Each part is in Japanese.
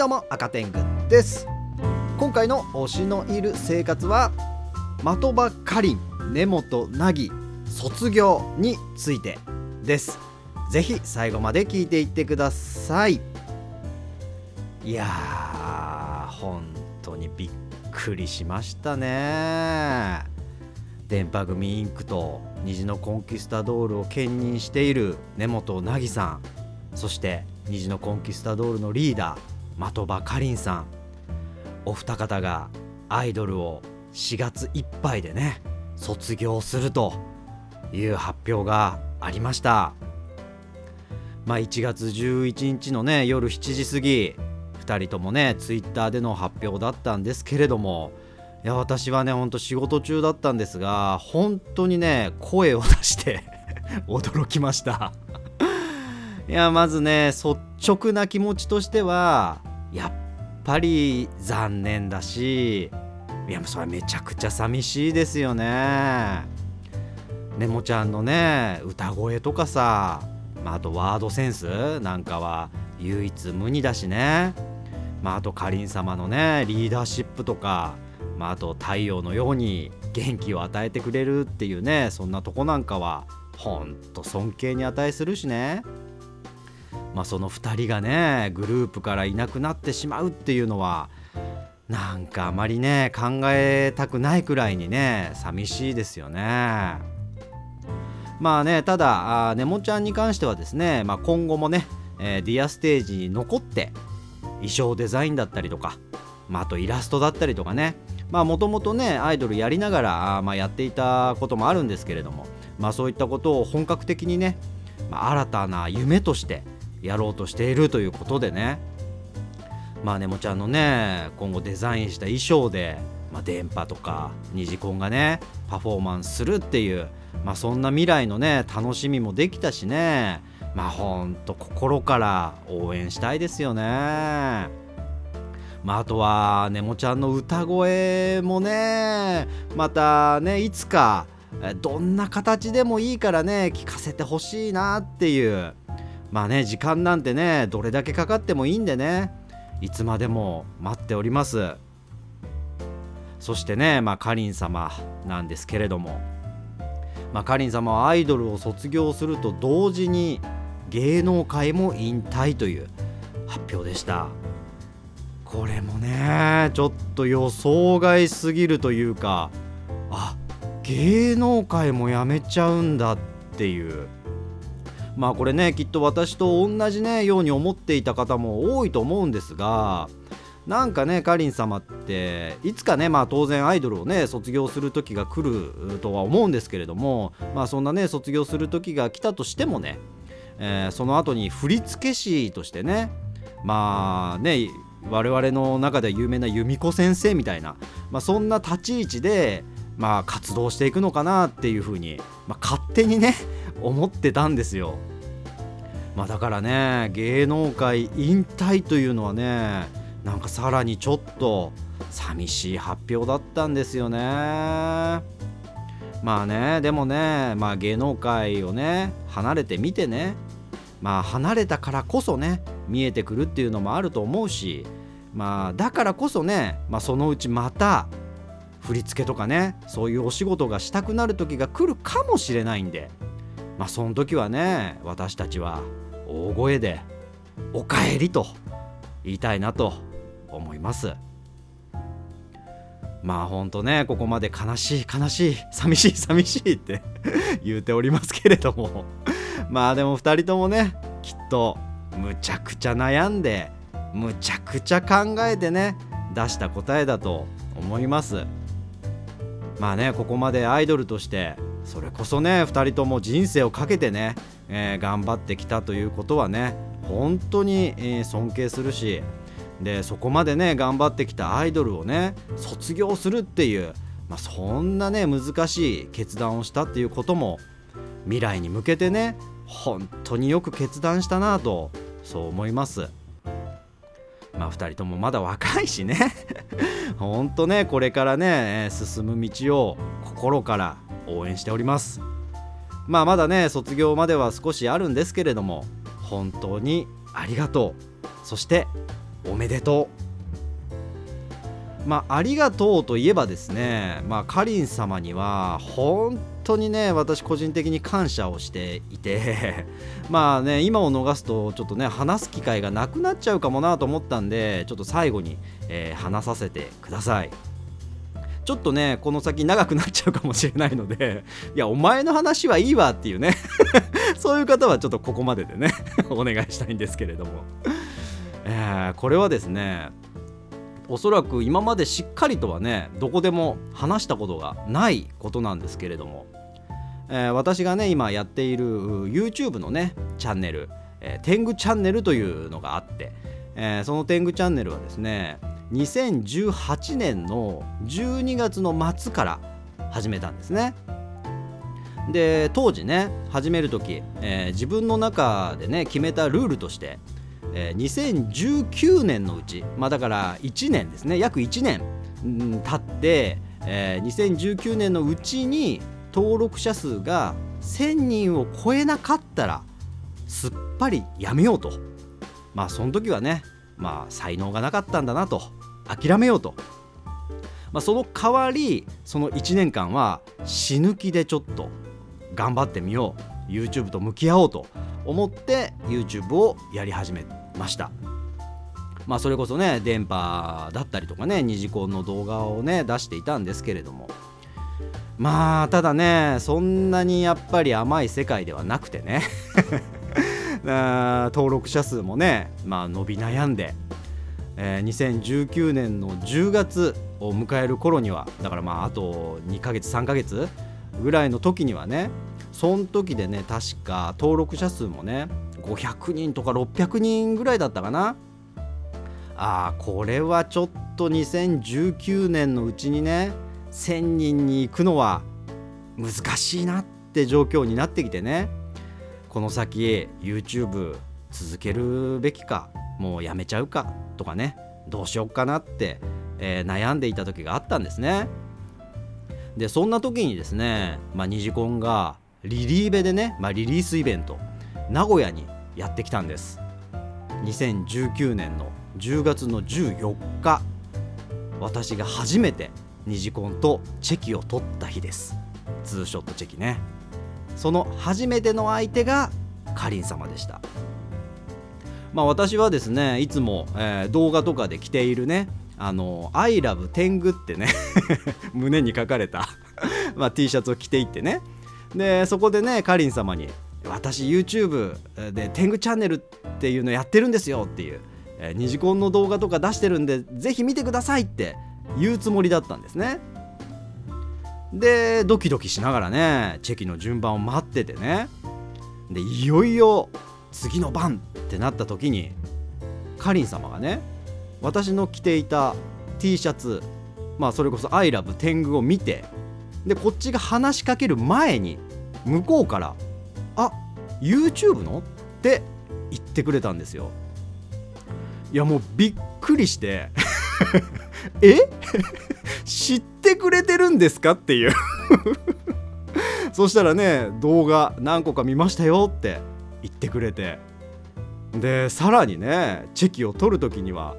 どうも赤天狗です。今回の推しのいる生活は的場かりん、根本凪卒業についてです。ぜひ最後まで聞いていってください。いやー本当にびっくりしましたね。電波組インクと虹のコンキスタドールを兼任している根本凪さん、そして虹のコンキスタドールのリーダー的場かりんさん、お二方がアイドルを4月いっぱいでね卒業するという発表がありました。1月11日のね夜7時過ぎ、2人ともねツイッターでの発表だったんですけれども、いや私はねほんと仕事中だったんですが、本当にね声を出して驚きましたいやまずね率直な気持ちとしてはやっぱり残念だし、いやそれめちゃくちゃ寂しいですよね。ねもちゃんのね歌声とかさ、あとワードセンスなんかは唯一無二だしね、あとかりん様のねリーダーシップとか、あと太陽のように元気を与えてくれるっていうね、そんなとこなんかはほんと尊敬に値するしね、その2人がねグループからいなくなってしまうっていうのはなんかあまりね考えたくないくらいにね寂しいですよね。ただねもちゃんに関してはですね、今後もね、ディアステージに残って衣装デザインだったりとか、あとイラストだったりとかね、もともとねアイドルやりながら、やっていたこともあるんですけれども、そういったことを本格的にね、新たな夢としてやろうとしているということでね、ねもちゃんのね今後デザインした衣装で、電波とかニジコンがねパフォーマンスするっていう、そんな未来のね楽しみもできたしね、ほんと心から応援したいですよね。あとはねもちゃんの歌声もねまたねいつかどんな形でもいいからね聞かせてほしいなっていう、時間なんてねどれだけかかってもいいんでね、いつまでも待っております。そしてねかりん様なんですけれども、かりん様はアイドルを卒業すると同時に芸能界も引退という発表でした。これもねちょっと予想外すぎるというか、芸能界もやめちゃうんだっていう、これねきっと私と同じねように思っていた方も多いと思うんですが、なんかねかりん様っていつかね当然アイドルをね卒業する時が来るとは思うんですけれども、そんなね卒業する時が来たとしてもね、その後に振付師としてね、我々の中では有名な由美子先生みたいな、そんな立ち位置で、活動していくのかなっていうふうに、勝手にね思ってたんですよ。だからね芸能界引退というのはねなんかさらにちょっと寂しい発表だったんですよね。でもね、芸能界をね離れてみてね、離れたからこそね見えてくるっていうのもあると思うし、だからこそね、そのうちまた振り付けとかねそういうお仕事がしたくなる時が来るかもしれないんで、その時はね私たちは大声でおかえりと言いたいなと思います。ほんとねここまで悲しい悲しい寂しい寂しいって言うておりますけれどもでも2人ともねきっとむちゃくちゃ悩んでむちゃくちゃ考えてね出した答えだと思います。ここまでアイドルとしてそれこそね2人とも人生をかけてね、頑張ってきたということはね本当に、尊敬するし、でそこまでね頑張ってきたアイドルをね卒業するっていう、そんなね難しい決断をしたっていうことも未来に向けてね本当によく決断したなとそう思います。2人ともまだ若いしねほんとねこれからね進む道を心から応援しております。まだね卒業までは少しあるんですけれども、本当にありがとう、そしておめでとう。ありがとうといえばですね、かりん様には本当にね、私個人的に感謝をしていて今を逃すとちょっとね話す機会がなくなっちゃうかもなと思ったんで、ちょっと最後に、話させてください。ちょっとねこの先長くなっちゃうかもしれないので、いやお前の話はいいわっていうねそういう方はちょっとここまででねお願いしたいんですけれども、これはですね、おそらく今までしっかりとはねどこでも話したことがないことなんですけれども、私がね今やっている YouTube のねチャンネル、天狗チャンネルというのがあって、その天狗チャンネルはですね2018年の12月の末から始めたんですね。で当時ね始める時、自分の中でね決めたルールとして2019年のうち、だから1年ですね、約1年経って、2019年のうちに登録者数が1000人を超えなかったらすっぱりやめようと、その時はね、才能がなかったんだなと諦めようと、その代わりその1年間は死ぬ気でちょっと頑張ってみよう、 YouTube と向き合おうと思って YouTube をやり始めました。それこそね電波だったりとかね二次コンの動画をね出していたんですけれども、ただねそんなにやっぱり甘い世界ではなくてね登録者数もね、伸び悩んで、2019年の10月を迎える頃には、だからあと2ヶ月3ヶ月ぐらいの時にはね、その時でね確か登録者数もね500人とか600人ぐらいだったかな。これはちょっと2019年のうちにね1000人に行くのは難しいなって状況になってきてね、この先 YouTube 続けるべきかもうやめちゃうかとかね、どうしようかなって、悩んでいた時があったんですね。でそんな時にですね、ニジコンがリリーベでね、リリースイベント名古屋にやってきたんです。2019年の10月の14日、私が初めてニジコンとチェキを取った日です。ツーショットチェキね。その初めての相手がかりん様でした。私はですねいつも、動画とかで着ているねI love 天狗ってね胸に書かれた、T シャツを着ていってね、でそこでねかりん様に私 YouTube で天狗チャンネルっていうのやってるんですよっていう、ニジコンの動画とか出してるんでぜひ見てくださいって言うつもりだったんですね。でドキドキしながらねチェキの順番を待っててね、でいよいよ次の番ってなった時にかりん様がね私の着ていた T シャツ、それこそ I love 天狗を見て、でこっちが話しかける前に向こうからYouTube のって言ってくれたんですよ。いやもうびっくりして知ってくれてるんですかっていうそしたらね動画何個か見ましたよって言ってくれて、でさらにねチェキを取る時には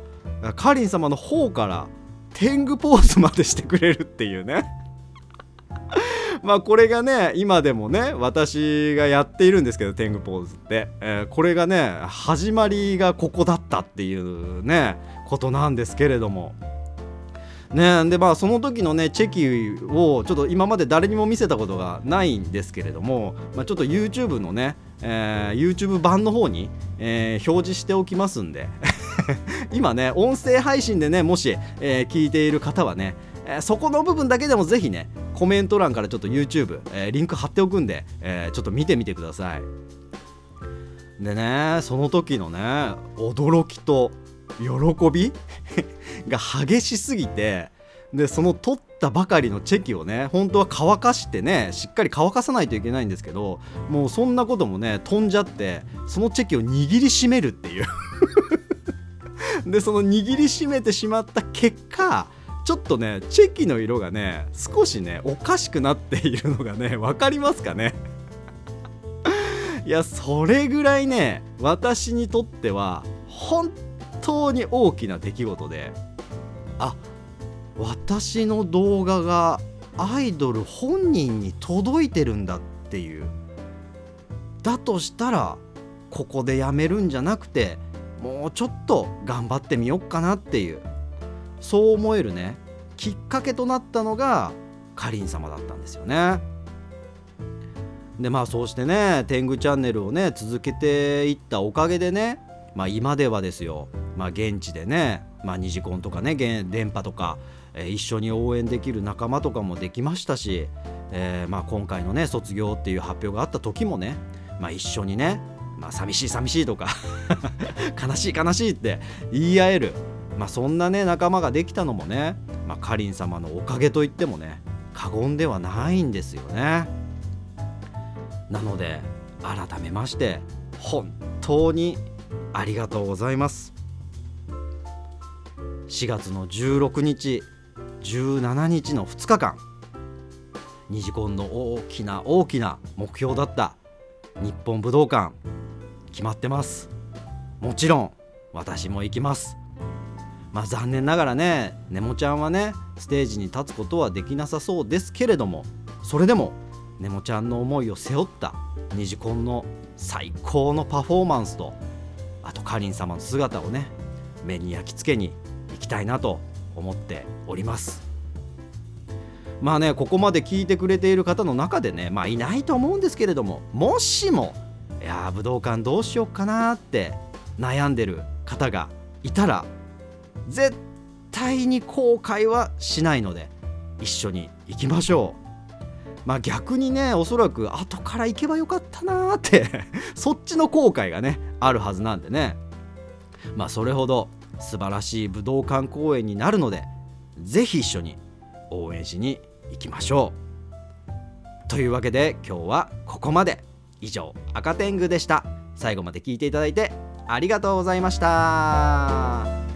かりん様の方から天狗ポーズまでしてくれるっていうねこれがね今でもね私がやっているんですけど、天狗ポーズって、これがね始まりがここだったっていうねことなんですけれどもね。でその時のねチェキをちょっと今まで誰にも見せたことがないんですけれども、ちょっと YouTube のね、YouTube 版の方に、表示しておきますんで今ね音声配信でねもし、聞いている方はね、そこの部分だけでもぜひねコメント欄からちょっと YouTube、リンク貼っておくんで、ちょっと見てみてください。でねその時のね驚きと喜びが激しすぎて、でその取ったばかりのチェキをね本当は乾かしてねしっかり乾かさないといけないんですけど、もうそんなこともね飛んじゃって、そのチェキを握りしめるっていうでその握りしめてしまった結果、ちょっとねチェキの色がね少しねおかしくなっているのがね分かりますかねいやそれぐらいね私にとっては本当に大きな出来事で、あ、私の動画がアイドル本人に届いてるんだっていう、だとしたらここでやめるんじゃなくてもうちょっと頑張ってみよっかなっていう、そう思えるねきっかけとなったのがかりん様だったんですよね。でまあそうしてね天狗チャンネルをね続けていったおかげでね、まあ今ではですよ、まあ現地でね、まあニジコンとかね電波とか、一緒に応援できる仲間とかもできましたし、まあ今回のね卒業っていう発表があった時もね、まあ一緒にね、まあ寂しい寂しいとか悲しい悲しいって言い合える、まあそんなね仲間ができたのもね、まあかりん様のおかげといってもね過言ではないんですよね。なので改めまして本当にありがとうございます。4月の16日17日の2日間、ニジコンの大きな大きな目標だった日本武道館決まってます。もちろん私も行きます。まあ残念ながらねねもちゃんはねステージに立つことはできなさそうですけれども、それでもねもちゃんの思いを背負ったニジコンの最高のパフォーマンスと、あとかりん様の姿をね目に焼き付けに行きたいなと思っております。まあねここまで聞いてくれている方の中でね、まあいないと思うんですけれども、もしもいや武道館どうしようかなって悩んでる方がいたら絶対に後悔はしないので一緒に行きましょう。まあ逆にねおそらく後から行けばよかったなーってそっちの後悔がねあるはずなんでね、まあそれほど素晴らしい武道館公演になるのでぜひ一緒に応援しに行きましょう。というわけで今日はここまで。以上赤天狗でした。最後まで聞いていただいてありがとうございました。